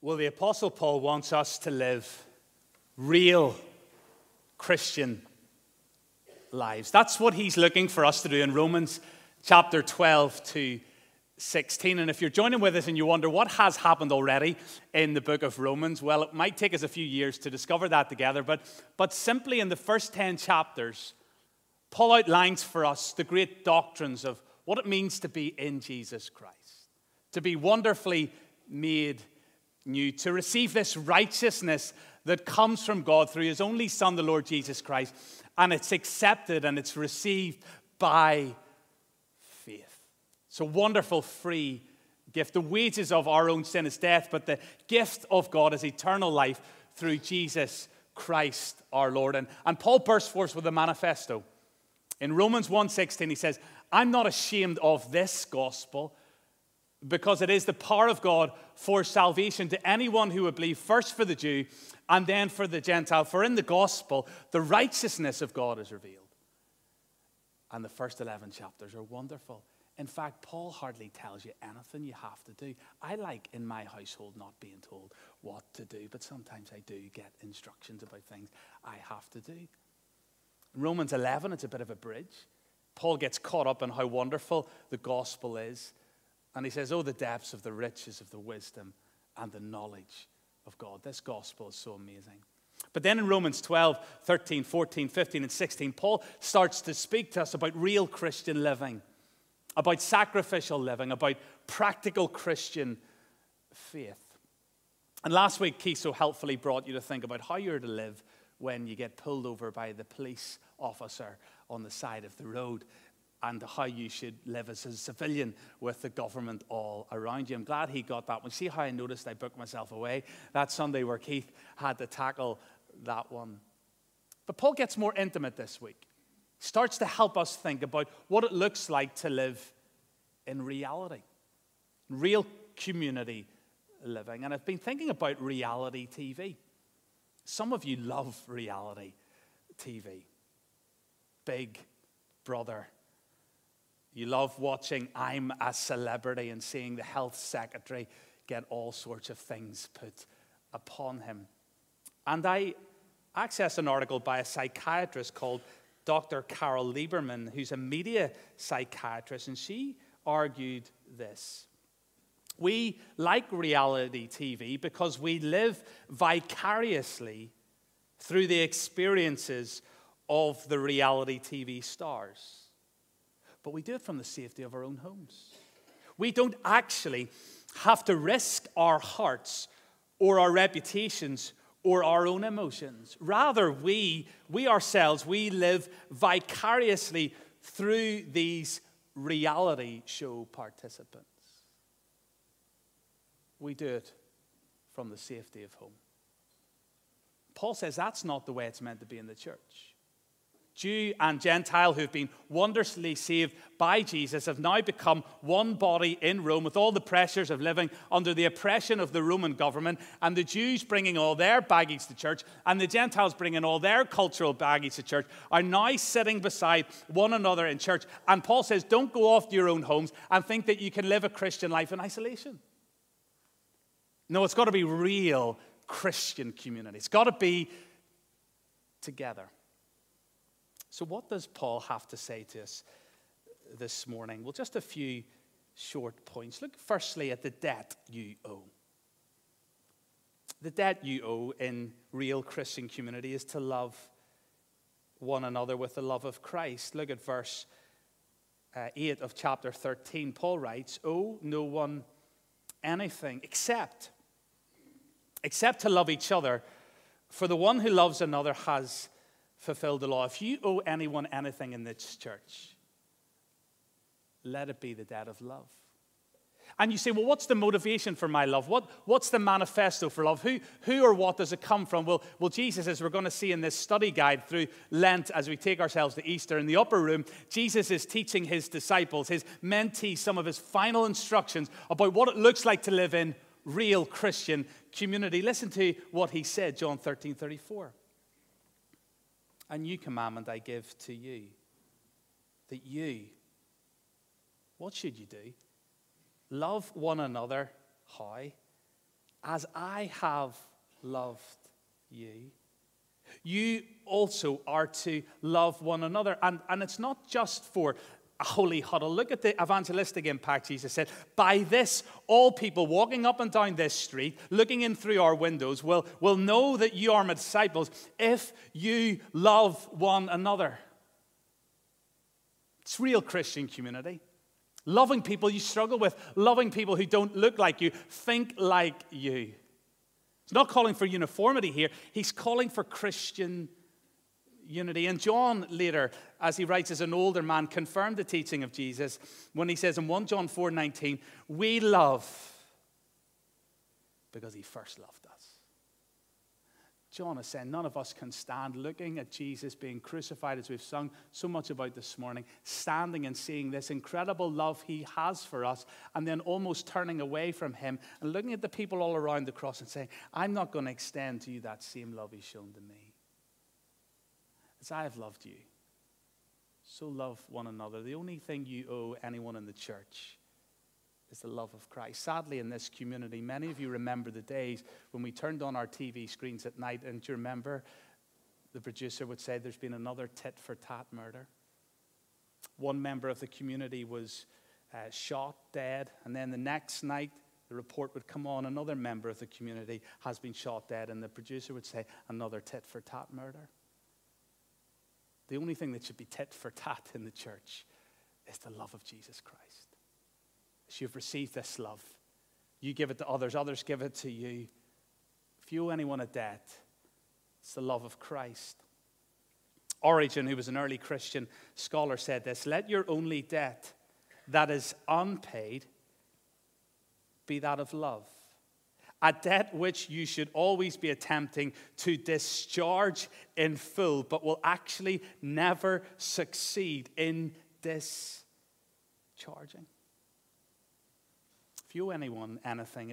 Well, the Apostle Paul wants us to live real Christian lives. That's what he's looking for us to do in Romans chapter 12 to 16. And if you're joining with us and you wonder what has happened already in the book of Romans, well, it might take us a few years to discover that together. But simply in the first 10 chapters, Paul outlines for us the great doctrines of what it means to be in Jesus Christ, to be wonderfully made new, to receive this righteousness that comes from God through his only Son, the Lord Jesus Christ, and it's accepted and it's received by faith. It's a wonderful free gift. The wages of our own sin is death, but the gift of God is eternal life through Jesus Christ our Lord. And Paul bursts forth with a manifesto. In Romans 1:16, he says, I'm not ashamed of this gospel, because it is the power of God for salvation to anyone who would believe, first for the Jew and then for the Gentile. For in the gospel, the righteousness of God is revealed. And the first 11 chapters are wonderful. In fact, Paul hardly tells you anything you have to do. I like in my household not being told what to do, but sometimes I do get instructions about things I have to do. In Romans 11, it's a bit of a bridge. Paul gets caught up in how wonderful the gospel is. And he says, oh, the depths of the riches of the wisdom and the knowledge of God. This gospel is so amazing. But then in Romans 12, 13, 14, 15, and 16, Paul starts to speak to us about real Christian living, about sacrificial living, about practical Christian faith. And last week, Keith so helpfully brought you to think about how you're to live when you get pulled over by the police officer on the side of the road, and how you should live as a civilian with the government all around you. I'm glad he got that one. See how I noticed I booked myself away that Sunday where Keith had to tackle that one. But Paul gets more intimate this week. He starts to help us think about what it looks like to live in reality, real community living. And I've been thinking about reality TV. Some of you love reality TV. Big Brother. You love watching I'm a Celebrity and seeing the health secretary get all sorts of things put upon him. And I accessed an article by a psychiatrist called Dr. Carol Lieberman, who's a media psychiatrist, and she argued this. We like reality TV because we live vicariously through the experiences of the reality TV stars. But we do it from the safety of our own homes. We don't actually have to risk our hearts or our reputations or our own emotions. Rather, we ourselves, we live vicariously through these reality show participants. We do it from the safety of home. Paul says that's not the way it's meant to be in the church. Jew and Gentile who've been wondrously saved by Jesus have now become one body in Rome with all the pressures of living under the oppression of the Roman government, and the Jews bringing all their baggage to church and the Gentiles bringing all their cultural baggage to church are now sitting beside one another in church. And Paul says, don't go off to your own homes and think that you can live a Christian life in isolation. No, it's got to be real Christian community. It's got to be together. So what does Paul have to say to us this morning? Well, just a few short points. Look firstly at the debt you owe. The debt you owe in real Christian community is to love one another with the love of Christ. Look at verse 8 of chapter 13. Paul writes, owe no one anything except to love each other, for the one who loves another has fulfilled the law. If you owe anyone anything in this church, let it be the debt of love. And you say, well, what's the motivation for my love? What's the manifesto for love? Who or what does it come from? Well, Jesus, as we're going to see in this study guide through Lent as we take ourselves to Easter, in the upper room, Jesus is teaching his disciples, his mentees, some of his final instructions about what it looks like to live in real Christian community. Listen to what he said, John 13:34. A new commandment I give to you, that you, what should you do? Love one another, how? as I have loved you, you also are to love one another. And it's not just for a holy huddle. Look at the evangelistic impact. Jesus said, by this, all people walking up and down this street, looking in through our windows, will know that you are my disciples if you love one another. It's real Christian community. Loving people you struggle with. Loving people who don't look like you, think like you. He's not calling for uniformity here. He's calling for Christian unity. And John later, as he writes as an older man, confirmed the teaching of Jesus when he says in 1 John 4:19, we love because he first loved us. John is saying none of us can stand looking at Jesus being crucified, as we've sung so much about this morning, standing and seeing this incredible love he has for us, and then almost turning away from him and looking at the people all around the cross and saying, I'm not going to extend to you that same love he's shown to me. As I have loved you, so love one another. The only thing you owe anyone in the church is the love of Christ. Sadly, in this community, many of you remember the days when we turned on our TV screens at night, and do you remember the producer would say there's been another tit-for-tat murder? One member of the community was shot dead, and then the next night, the report would come on, another member of the community has been shot dead, and the producer would say, another tit-for-tat murder. The only thing that should be tit-for-tat in the church is the love of Jesus Christ. As you've received this love, you give it to others, others give it to you. If you owe anyone a debt, it's the love of Christ. Origen, who was an early Christian scholar, said this: let your only debt that is unpaid be that of love, a debt which you should always be attempting to discharge in full, but will actually never succeed in discharging. If you owe anyone anything,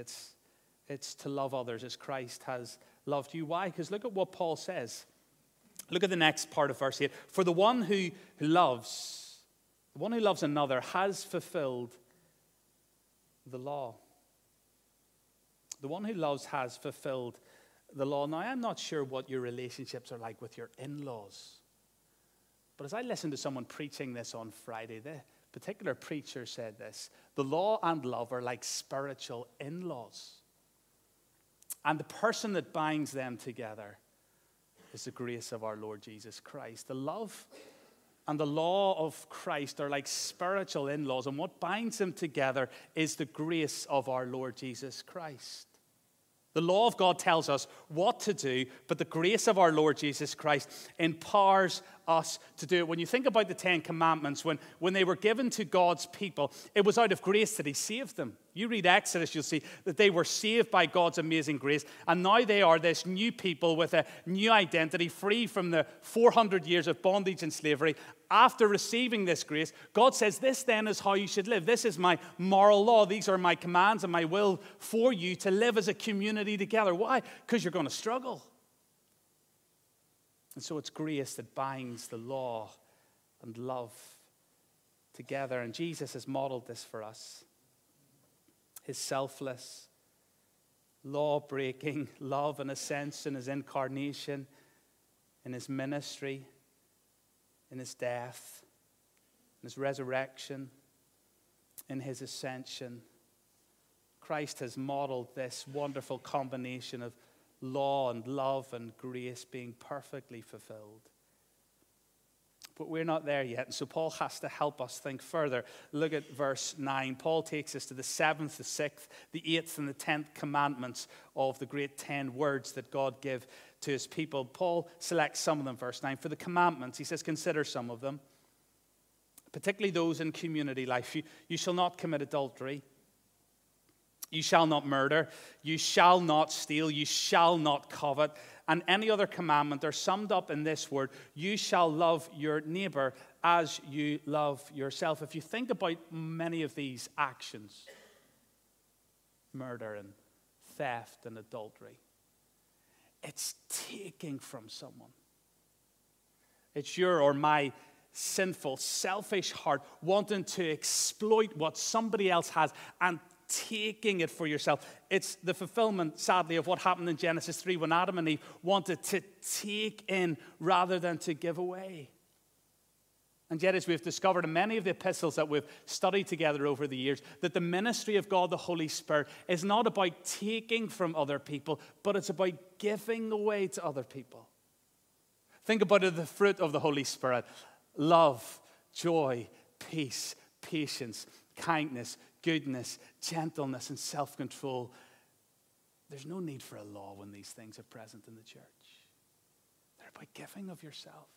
it's to love others as Christ has loved you. Why? Because look at what Paul says. Look at the next part of verse 8. For the one who loves another has fulfilled the law. The one who loves has fulfilled the law. Now, I'm not sure what your relationships are like with your in-laws, but as I listened to someone preaching this on Friday, the particular preacher said this: the law and love are like spiritual in-laws, and the person that binds them together is the grace of our Lord Jesus Christ. The love and the law of Christ are like spiritual in-laws, and what binds them together is the grace of our Lord Jesus Christ. The law of God tells us what to do, but the grace of our Lord Jesus Christ empowers us to do it. When you think about the Ten Commandments, when they were given to God's people, it was out of grace that he saved them. You read Exodus, you'll see that they were saved by God's amazing grace, and now they are this new people with a new identity, free from the 400 years of bondage and slavery. After receiving this grace, God says, this then is how you should live. This is my moral law. These are my commands and my will for you to live as a community together. Why? Because you're going to struggle. And so it's grace that binds the law and love together. And Jesus has modeled this for us. His selfless, law-breaking love, in a sense, in his incarnation, in his ministry, in his death, in his resurrection, in his ascension. Christ has modeled this wonderful combination of law and love and grace being perfectly fulfilled. But we're not there yet, and so Paul has to help us think further. Look at verse 9. Paul takes us to the 7th, the 6th, the 8th, and the 10th commandments of the great 10 words that God gave to his people. Paul selects some of them, verse 9. For the commandments, he says, consider some of them, particularly those in community life. You shall not commit adultery. You shall not murder. You shall not steal. You shall not covet. And any other commandment are summed up in this word: you shall love your neighbor as you love yourself. If you think about many of these actions, murder and theft and adultery, it's taking from someone. It's your or my sinful, selfish heart wanting to exploit what somebody else has and taking it for yourself. It's the fulfillment, sadly, of what happened in Genesis 3 when Adam and Eve wanted to take in rather than to give away. And yet, as we've discovered in many of the epistles that we've studied together over the years, that the ministry of God, the Holy Spirit, is not about taking from other people, but it's about giving away to other people. Think about it, the fruit of the Holy Spirit: love, joy, peace, patience, kindness, goodness, gentleness, and self-control. There's no need for a law when these things are present in the church. They're about giving of yourself.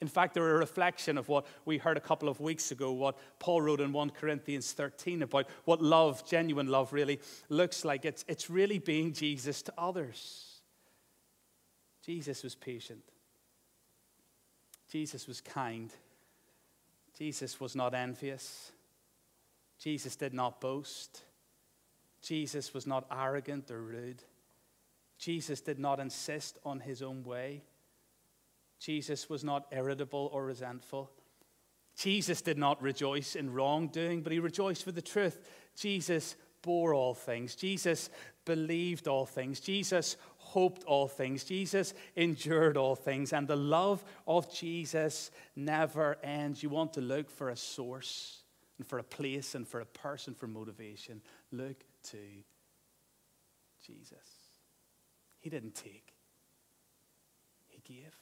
In fact, they're a reflection of what we heard a couple of weeks ago, what Paul wrote in 1 Corinthians 13 about what love, genuine love, really looks like. It's really being Jesus to others. Jesus was patient. Jesus was kind. Jesus was not envious. Jesus did not boast. Jesus was not arrogant or rude. Jesus did not insist on his own way. Jesus was not irritable or resentful. Jesus did not rejoice in wrongdoing, but he rejoiced with the truth. Jesus bore all things. Jesus believed all things. Jesus hoped all things. Jesus endured all things. And the love of Jesus never ends. You want to look for a source and for a place and for a person for motivation. Look to Jesus. He didn't take. He gave.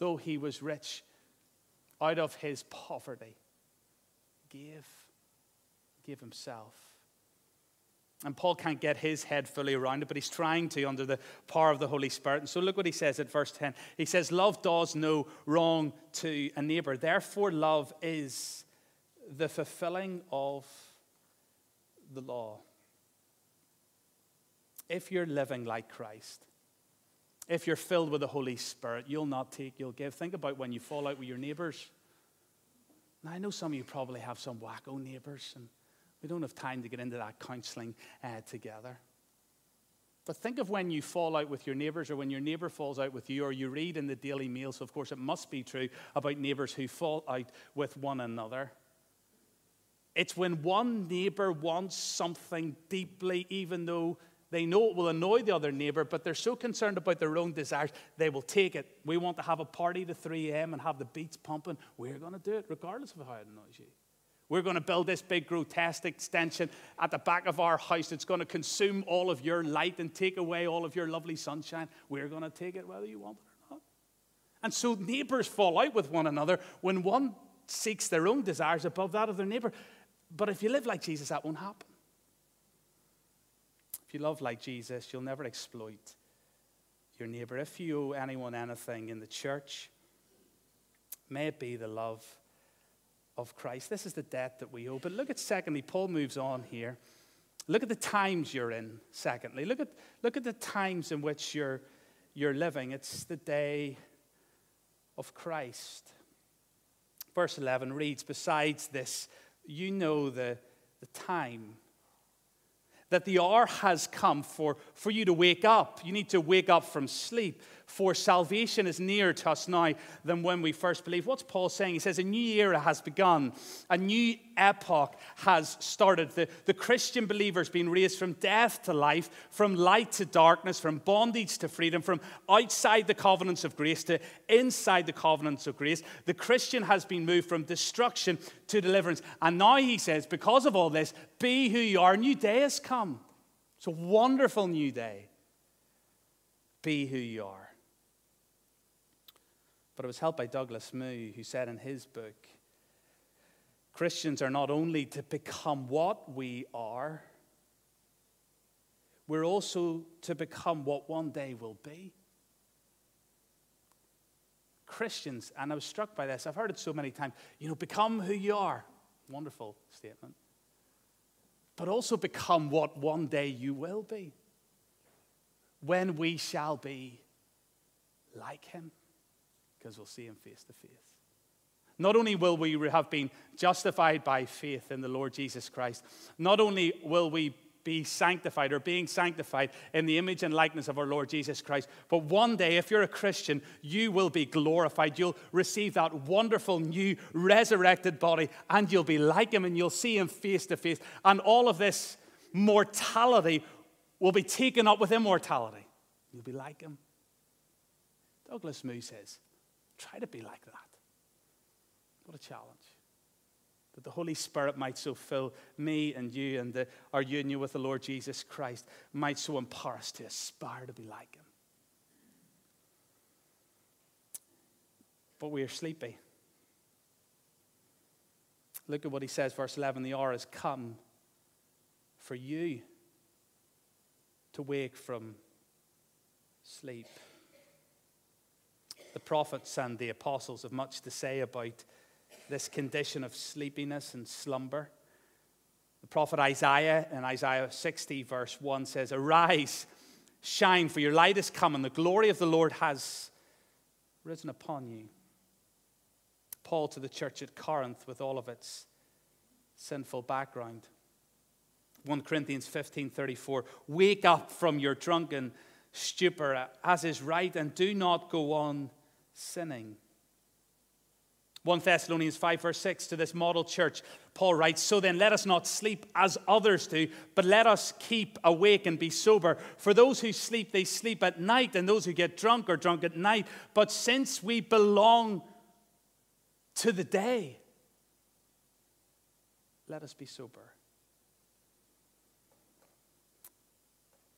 Though he was rich, out of his poverty, gave himself. And Paul can't get his head fully around it, but he's trying to under the power of the Holy Spirit. And so look what he says at verse 10. He says, love does no wrong to a neighbor. Therefore, love is the fulfilling of the law. If you're living like Christ, if you're filled with the Holy Spirit, you'll not take, you'll give. Think about when you fall out with your neighbors. Now, I know some of you probably have some wacko neighbors, and we don't have time to get into that counseling together. But think of when you fall out with your neighbors, or when your neighbor falls out with you, or you read in the Daily Mail, so of course it must be true, about neighbors who fall out with one another. It's when one neighbor wants something deeply, even though they know it will annoy the other neighbor, but they're so concerned about their own desires, they will take it. We want to have a party to 3 a.m. and have the beats pumping. We're going to do it regardless of how it annoys you. We're going to build this big grotesque extension at the back of our house. It's going to consume all of your light and take away all of your lovely sunshine. We're going to take it whether you want it or not. And so neighbors fall out with one another when one seeks their own desires above that of their neighbor. But if you live like Jesus, that won't happen. If you love like Jesus, you'll never exploit your neighbor. If you owe anyone anything in the church, may it be the love of Christ. This is the debt that we owe. But look at, secondly, Paul moves on here. Look at the times you're in, secondly. Look at the times in which you're living. It's the day of Christ. Verse 11 reads, besides this, you know the time, that the hour has come for you to wake up. You need to wake up from sleep, for salvation is nearer to us now than when we first believed. What's Paul saying? He says a new era has begun. A new epoch has started. The Christian believer has been raised from death to life, from light to darkness, from bondage to freedom, from outside the covenants of grace to inside the covenants of grace. The Christian has been moved from destruction to deliverance. And now he says, because of all this, be who you are. A new day has come. It's a wonderful new day. Be who you are. But it was helped by Douglas Moo, who said in his book, Christians are not only to become what we are, we're also to become what one day will be. Christians, and I was struck by this, I've heard it so many times, become who you are. Wonderful statement. But also become what one day you will be, when we shall be like him. Because we'll see him face to face. Not only will we have been justified by faith in the Lord Jesus Christ, not only will we be sanctified or being sanctified in the image and likeness of our Lord Jesus Christ. But one day, if you're a Christian, you will be glorified. You'll receive that wonderful new resurrected body, and you'll be like him, and you'll see him face to face. And all of this mortality will be taken up with immortality. You'll be like him. Douglas Moo says, try to be like that. What a challenge. That the Holy Spirit might so fill me and you, and our union with the Lord Jesus Christ might so empower us to aspire to be like him. But we are sleepy. Look at what he says, verse 11. The hour has come for you to wake from sleep. The prophets and the apostles have much to say about this condition of sleepiness and slumber. The prophet Isaiah in Isaiah 60 verse 1 says, "Arise, shine, for your light is come, and the glory of the Lord has risen upon you." Paul to the church at Corinth with all of its sinful background. 1 Corinthians 15:34, "Wake up from your drunken stupor, as is right, and do not go on sinning." 1 Thessalonians 5 verse 6, to this model church, Paul writes, "So then let us not sleep as others do, but let us keep awake and be sober. For those who sleep, they sleep at night, and those who get drunk are drunk at night. But since we belong to the day, let us be sober."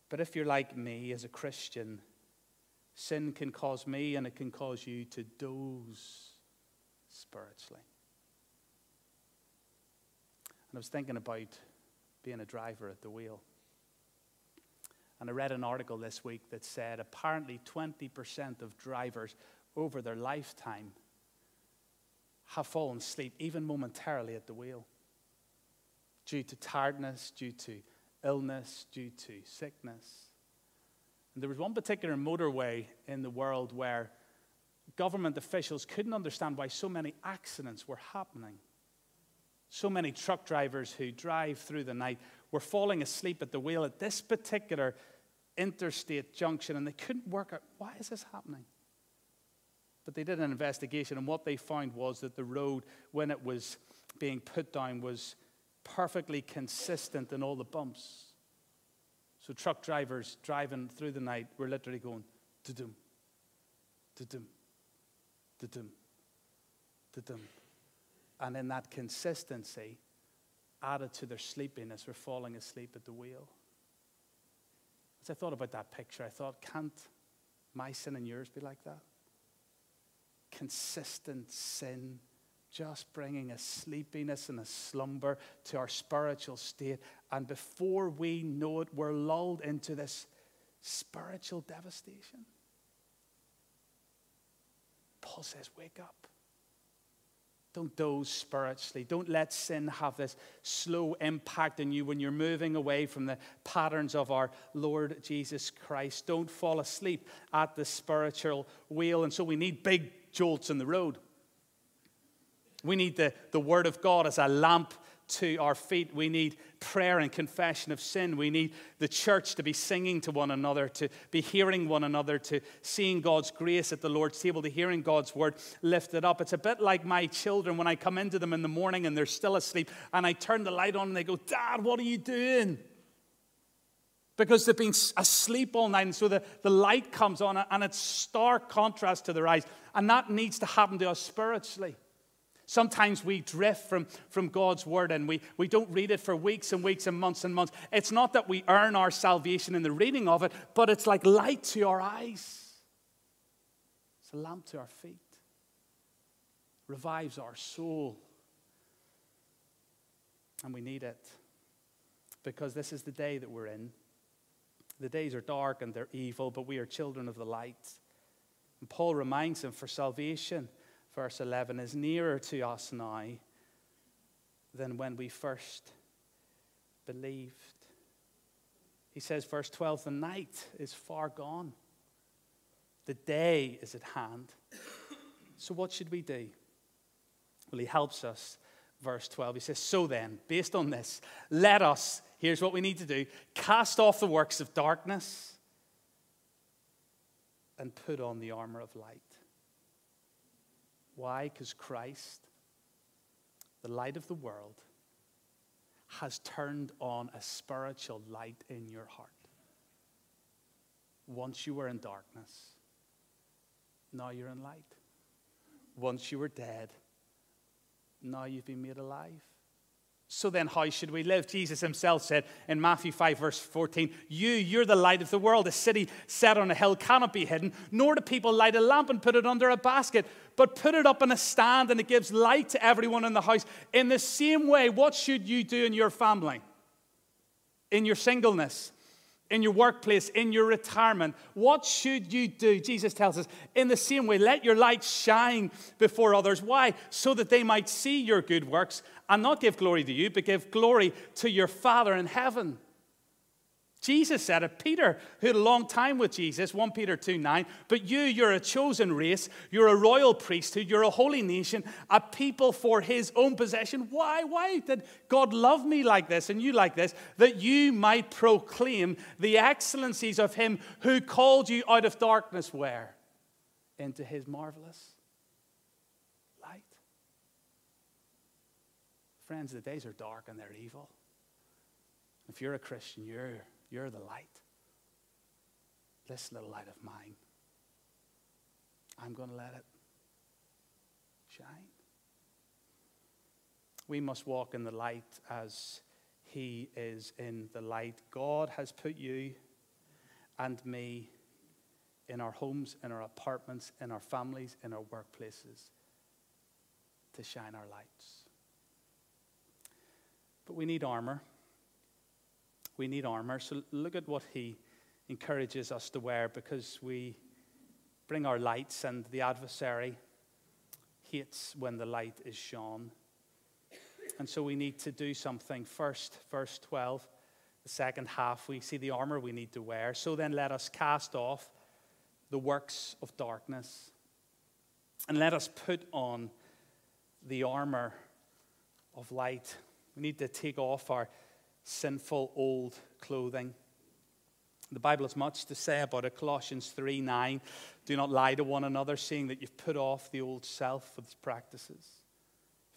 But if you're like me as a Christian, sin can cause me and it can cause you to doze spiritually. And I was thinking about being a driver at the wheel. And I read an article this week that said apparently 20% of drivers over their lifetime have fallen asleep, even momentarily, at the wheel, due to tiredness, due to illness, due to sickness. And there was one particular motorway in the world where government officials couldn't understand why so many accidents were happening. So many truck drivers who drive through the night were falling asleep at the wheel at this particular interstate junction, and they couldn't work out, why is this happening? But they did an investigation, and what they found was that the road, when it was being put down, was perfectly consistent in all the bumps. So truck drivers driving through the night were literally going, da-dum, da-dum, da-dum, da-dum. And in that consistency, added to their sleepiness, were falling asleep at the wheel. As I thought about that picture, I thought, can't my sin and yours be like that? Consistent sin, just bringing a sleepiness and a slumber to our spiritual state. And before we know it, we're lulled into this spiritual devastation. Paul says, wake up. Don't doze spiritually. Don't let sin have this slow impact on you when you're moving away from the patterns of our Lord Jesus Christ. Don't fall asleep at the spiritual wheel. And so we need big jolts in the road. We need the Word of God as a lamp to our feet. We need prayer and confession of sin. We need the church to be singing to one another, to be hearing one another, to seeing God's grace at the Lord's table, to hearing God's word lifted up. It's a bit like my children when I come into them in the morning and they're still asleep, and I turn the light on and they go, "Dad, what are you doing?" Because they've been asleep all night, and so the light comes on, and it's stark contrast to their eyes. And that needs to happen to us spiritually. Sometimes we drift from God's word, and we don't read it for weeks and weeks and months and months. It's not that we earn our salvation in the reading of it, but it's like light to our eyes. It's a lamp to our feet. Revives our soul. And we need it, because this is the day that we're in. The days are dark and they're evil, but we are children of the light. And Paul reminds them, for salvation, verse 11, is nearer to us now than when we first believed. He says, verse 12, the night is far gone. The day is at hand. So what should we do? Well, he helps us verse 12. He says, so then, based on this, let us, here's what we need to do, cast off the works of darkness and put on the armor of light. Why? Because Christ, the light of the world, has turned on a spiritual light in your heart. Once you were in darkness, now you're in light. Once you were dead, now you've been made alive. So then how should we live? Jesus himself said in Matthew 5 verse 14, you're the light of the world. A city set on a hill cannot be hidden, nor do people light a lamp and put it under a basket, but put it up on a stand, and it gives light to everyone in the house. In the same way, what should you do in your family, in your singleness, in your workplace, in your retirement? What should you do? Jesus tells us, in the same way, let your light shine before others. Why? So that they might see your good works and not give glory to you, but give glory to your Father in heaven. Jesus said it. Peter, who had a long time with Jesus, 1 Peter 2:9, but you're a chosen race, you're a royal priesthood, you're a holy nation, a people for his own possession. Why? Why did God love me like this and you like this? That you might proclaim the excellencies of him who called you out of darkness, where? Into his marvelous light. Friends, the days are dark and they're evil. If you're a Christian, you're the light. This little light of mine, I'm going to let it shine. We must walk in the light as he is in the light. God has put you and me in our homes, in our apartments, in our families, in our workplaces to shine our lights. But we need armor. We need armor. So look at what he encourages us to wear, because we bring our lights, and the adversary hates when the light is shone. And so we need to do something. First, verse 12, the second half, we see the armor we need to wear. So then let us cast off the works of darkness, and let us put on the armor of light. We need to take off our sinful old clothing. The Bible has much to say about it. Colossians 3:9. Do not lie to one another, seeing that you've put off the old self with its practices.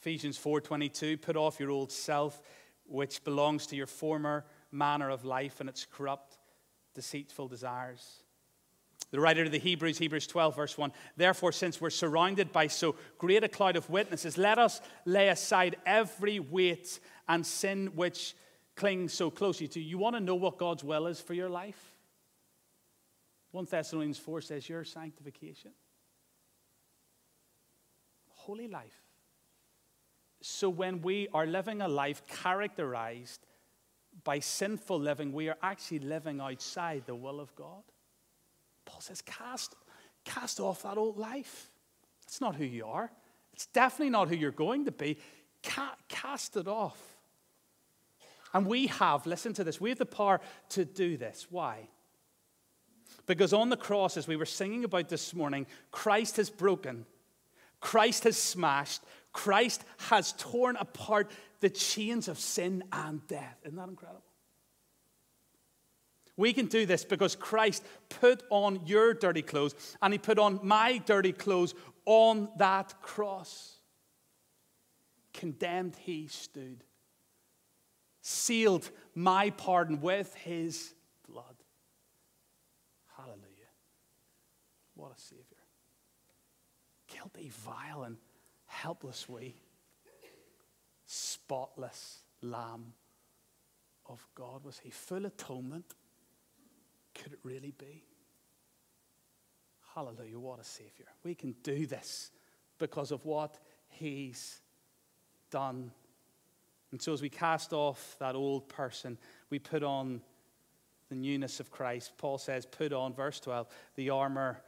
Ephesians 4:22. Put off your old self, which belongs to your former manner of life and its corrupt, deceitful desires. The writer to the Hebrews, Hebrews 12, verse 1, therefore, since we're surrounded by so great a cloud of witnesses, let us lay aside every weight and sin which cling so closely to you. You want to know what God's will is for your life? 1 Thessalonians 4 says your sanctification. Holy life. So when we are living a life characterized by sinful living, we are actually living outside the will of God. Paul says, cast off that old life. It's not who you are. It's definitely not who you're going to be. Cast it off. And we have, listen to this, we have the power to do this. Why? Because on the cross, as we were singing about this morning, Christ has broken, Christ has smashed, Christ has torn apart the chains of sin and death. Isn't that incredible? We can do this because Christ put on your dirty clothes, and he put on my dirty clothes on that cross. Condemned he stood. Sealed my pardon with his blood. Hallelujah. What a Savior. Guilty, vile, and helpless we. Spotless Lamb of God. Was he full atonement? Could it really be? Hallelujah. What a Savior. We can do this because of what he's done. And so as we cast off that old person, we put on the newness of Christ. Paul says, put on, verse 12, the armor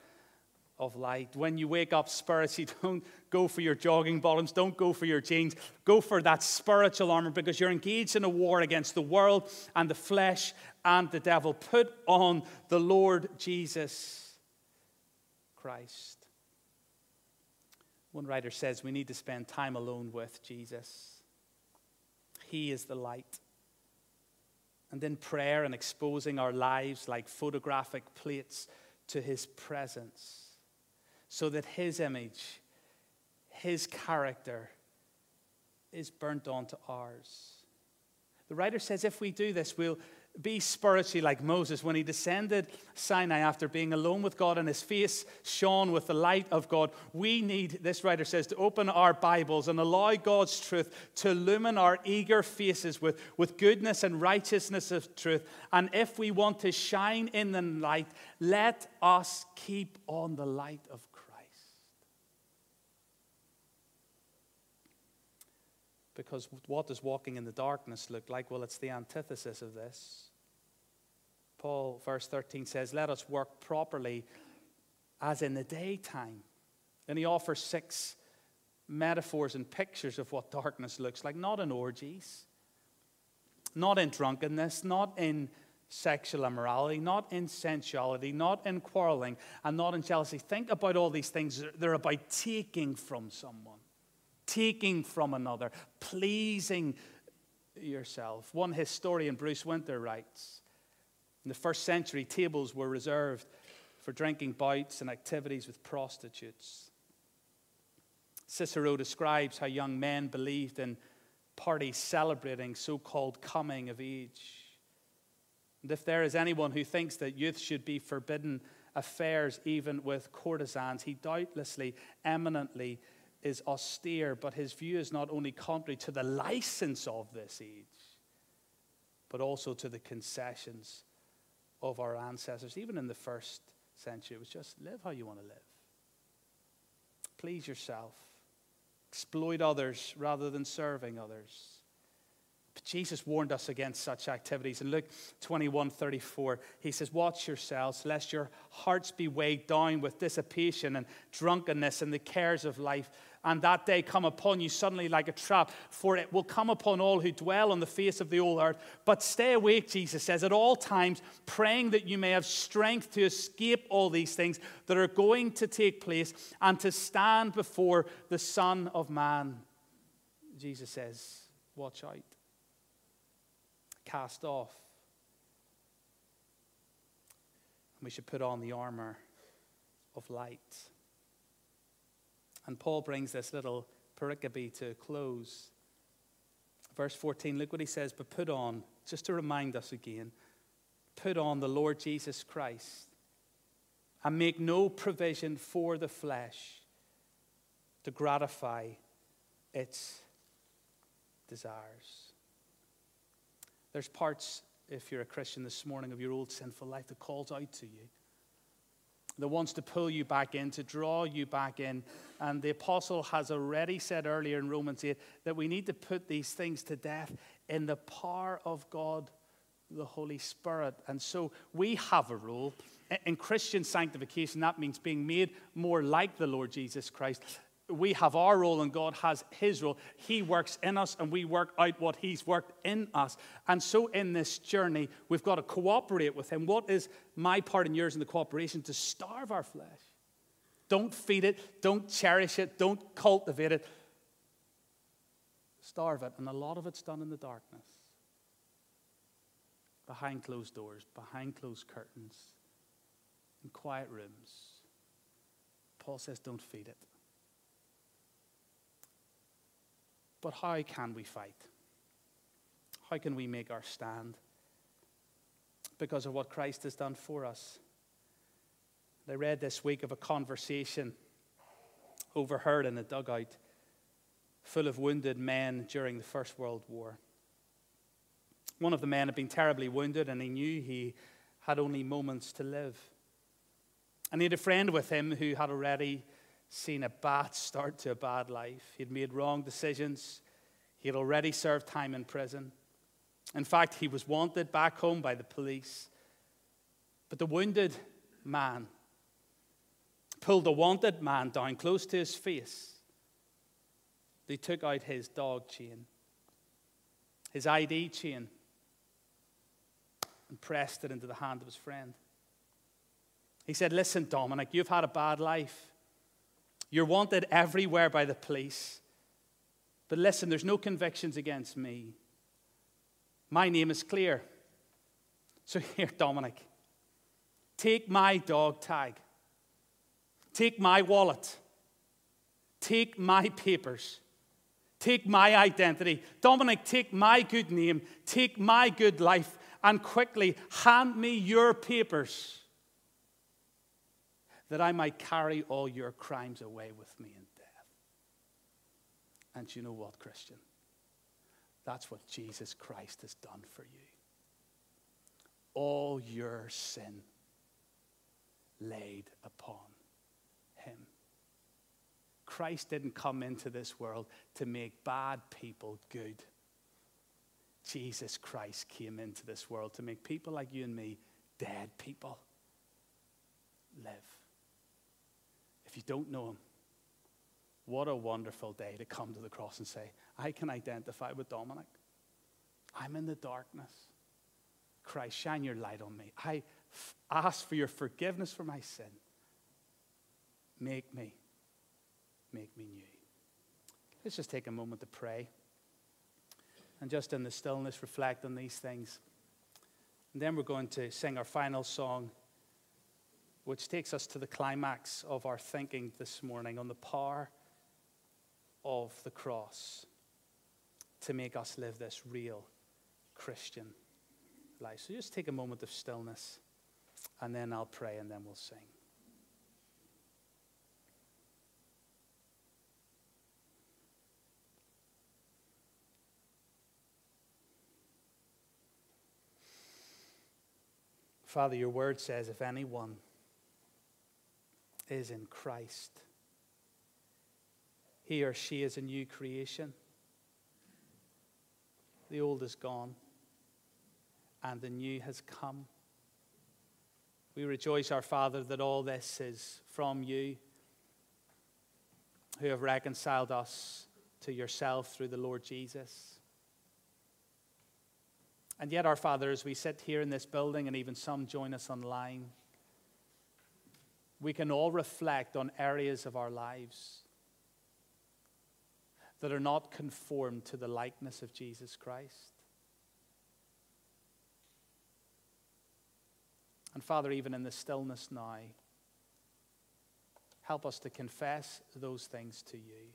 of light. When you wake up spiritually, don't go for your jogging bottoms. Don't go for your jeans. Go for that spiritual armor, because you're engaged in a war against the world and the flesh and the devil. Put on the Lord Jesus Christ. One writer says we need to spend time alone with Jesus. He is the light. And then prayer and exposing our lives like photographic plates to his presence so that his image, his character is burnt onto ours. The writer says if we do this, we'll be spiritually like Moses when he descended Sinai after being alone with God and his face shone with the light of God. We need, this writer says, to open our Bibles and allow God's truth to illumine our eager faces with goodness and righteousness of truth. And if we want to shine in the light, let us keep on the light of Christ. Because what does walking in the darkness look like? Well, it's the antithesis of this. Paul, verse 13 says, let us work properly as in the daytime. And he offers 6 metaphors and pictures of what darkness looks like. Not in orgies, not in drunkenness, not in sexual immorality, not in sensuality, not in quarreling, and not in jealousy. Think about all these things. They're about taking from someone. Taking from another, pleasing yourself. One historian, Bruce Winter, writes, in the 1st century, tables were reserved for drinking bouts and activities with prostitutes. Cicero describes how young men believed in parties celebrating so-called coming of age. And if there is anyone who thinks that youth should be forbidden affairs even with courtesans, he doubtlessly, eminently is austere, but his view is not only contrary to the license of this age, but also to the concessions of our ancestors. Even in the 1st century, it was just live how you want to live. Please yourself. Exploit others rather than serving others. But Jesus warned us against such activities. In Luke 21:34, he says, watch yourselves, lest your hearts be weighed down with dissipation and drunkenness and the cares of life. And that day come upon you suddenly like a trap, for it will come upon all who dwell on the face of the whole earth. But stay awake, Jesus says, at all times, praying that you may have strength to escape all these things that are going to take place and to stand before the Son of Man. Jesus says, watch out. Cast off. And we should put on the armor of light. And Paul brings this little pericope to a close. Verse 14, look what he says, but put on, just to remind us again, put on the Lord Jesus Christ and make no provision for the flesh to gratify its desires. There's parts, if you're a Christian this morning, of your old sinful life that calls out to you, that wants to pull you back in, to draw you back in. And the apostle has already said earlier in Romans 8 that we need to put these things to death in the power of God, the Holy Spirit. And so we have a role. In Christian sanctification, that means being made more like the Lord Jesus Christ. We have our role and God has his role. He works in us and we work out what he's worked in us. And so in this journey, we've got to cooperate with him. What is my part and yours in the cooperation? To starve our flesh. Don't feed it. Don't cherish it. Don't cultivate it. Starve it. And a lot of it's done in the darkness. Behind closed doors, behind closed curtains, in quiet rooms. Paul says, don't feed it. But how can we fight? How can we make our stand? Because of what Christ has done for us. I read this week of a conversation overheard in a dugout full of wounded men during the First World War. One of the men had been terribly wounded and he knew he had only moments to live. And he had a friend with him who had already seen a bad start to a bad life. He'd made wrong decisions. He had already served time in prison. In fact, he was wanted back home by the police. But the wounded man pulled the wanted man down close to his face. They took out his dog chain, his ID chain, and pressed it into the hand of his friend. He said, listen, Dominic, you've had a bad life. You're wanted everywhere by the police. But listen, there's no convictions against me. My name is clear. So here, Dominic, take my dog tag. Take my wallet. Take my papers. Take my identity. Dominic, take my good name. Take my good life. And quickly, hand me your papers that I might carry all your crimes away with me in death. And you know what, Christian? That's what Jesus Christ has done for you. All your sin laid upon him. Christ didn't come into this world to make bad people good. Jesus Christ came into this world to make people like you and me, dead people, live. If you don't know him, what a wonderful day to come to the cross and say, I can identify with Dominic. I'm in the darkness. Christ, shine your light on me. I ask for your forgiveness for my sin. Make me new. Let's just take a moment to pray. And just in the stillness, reflect on these things. And then we're going to sing our final song, which takes us to the climax of our thinking this morning on the power of the cross to make us live this real Christian life. So just take a moment of stillness, and then I'll pray, and then we'll sing. Father, your word says, if anyone is in Christ, he or she is a new creation. The old is gone, and the new has come. We rejoice, our Father, that all this is from you, who have reconciled us to yourself through the Lord Jesus. And yet, our Father, as we sit here in this building, and even some join us online, we can all reflect on areas of our lives that are not conformed to the likeness of Jesus Christ. And Father, even in the stillness now, help us to confess those things to you.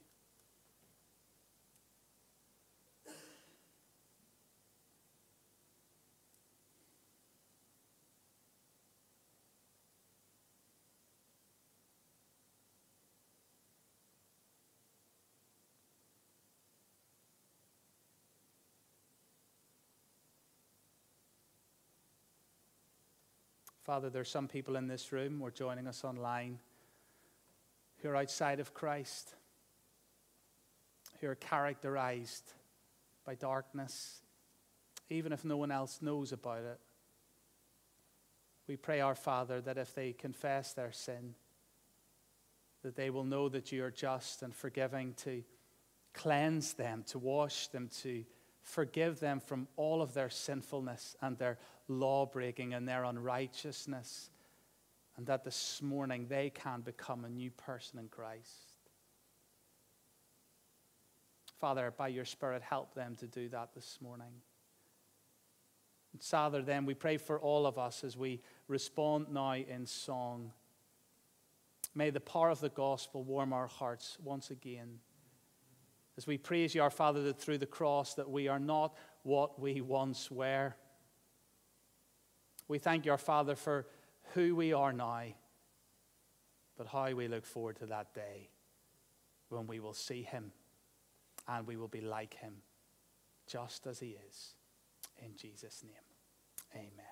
Father, there are some people in this room or joining us online who are outside of Christ, who are characterized by darkness, even if no one else knows about it. We pray, our Father, that if they confess their sin, that they will know that you are just and forgiving to cleanse them, to wash them, to forgive them from all of their sinfulness and their law-breaking and their unrighteousness, and that this morning they can become a new person in Christ. Father, by your Spirit, help them to do that this morning. And Father, then we pray for all of us as we respond now in song. May the power of the gospel warm our hearts once again. As we praise you, our Father, that through the cross that we are not what we once were. We thank you, our Father, for who we are now, but how we look forward to that day when we will see him and we will be like him, just as he is. In Jesus' name, amen.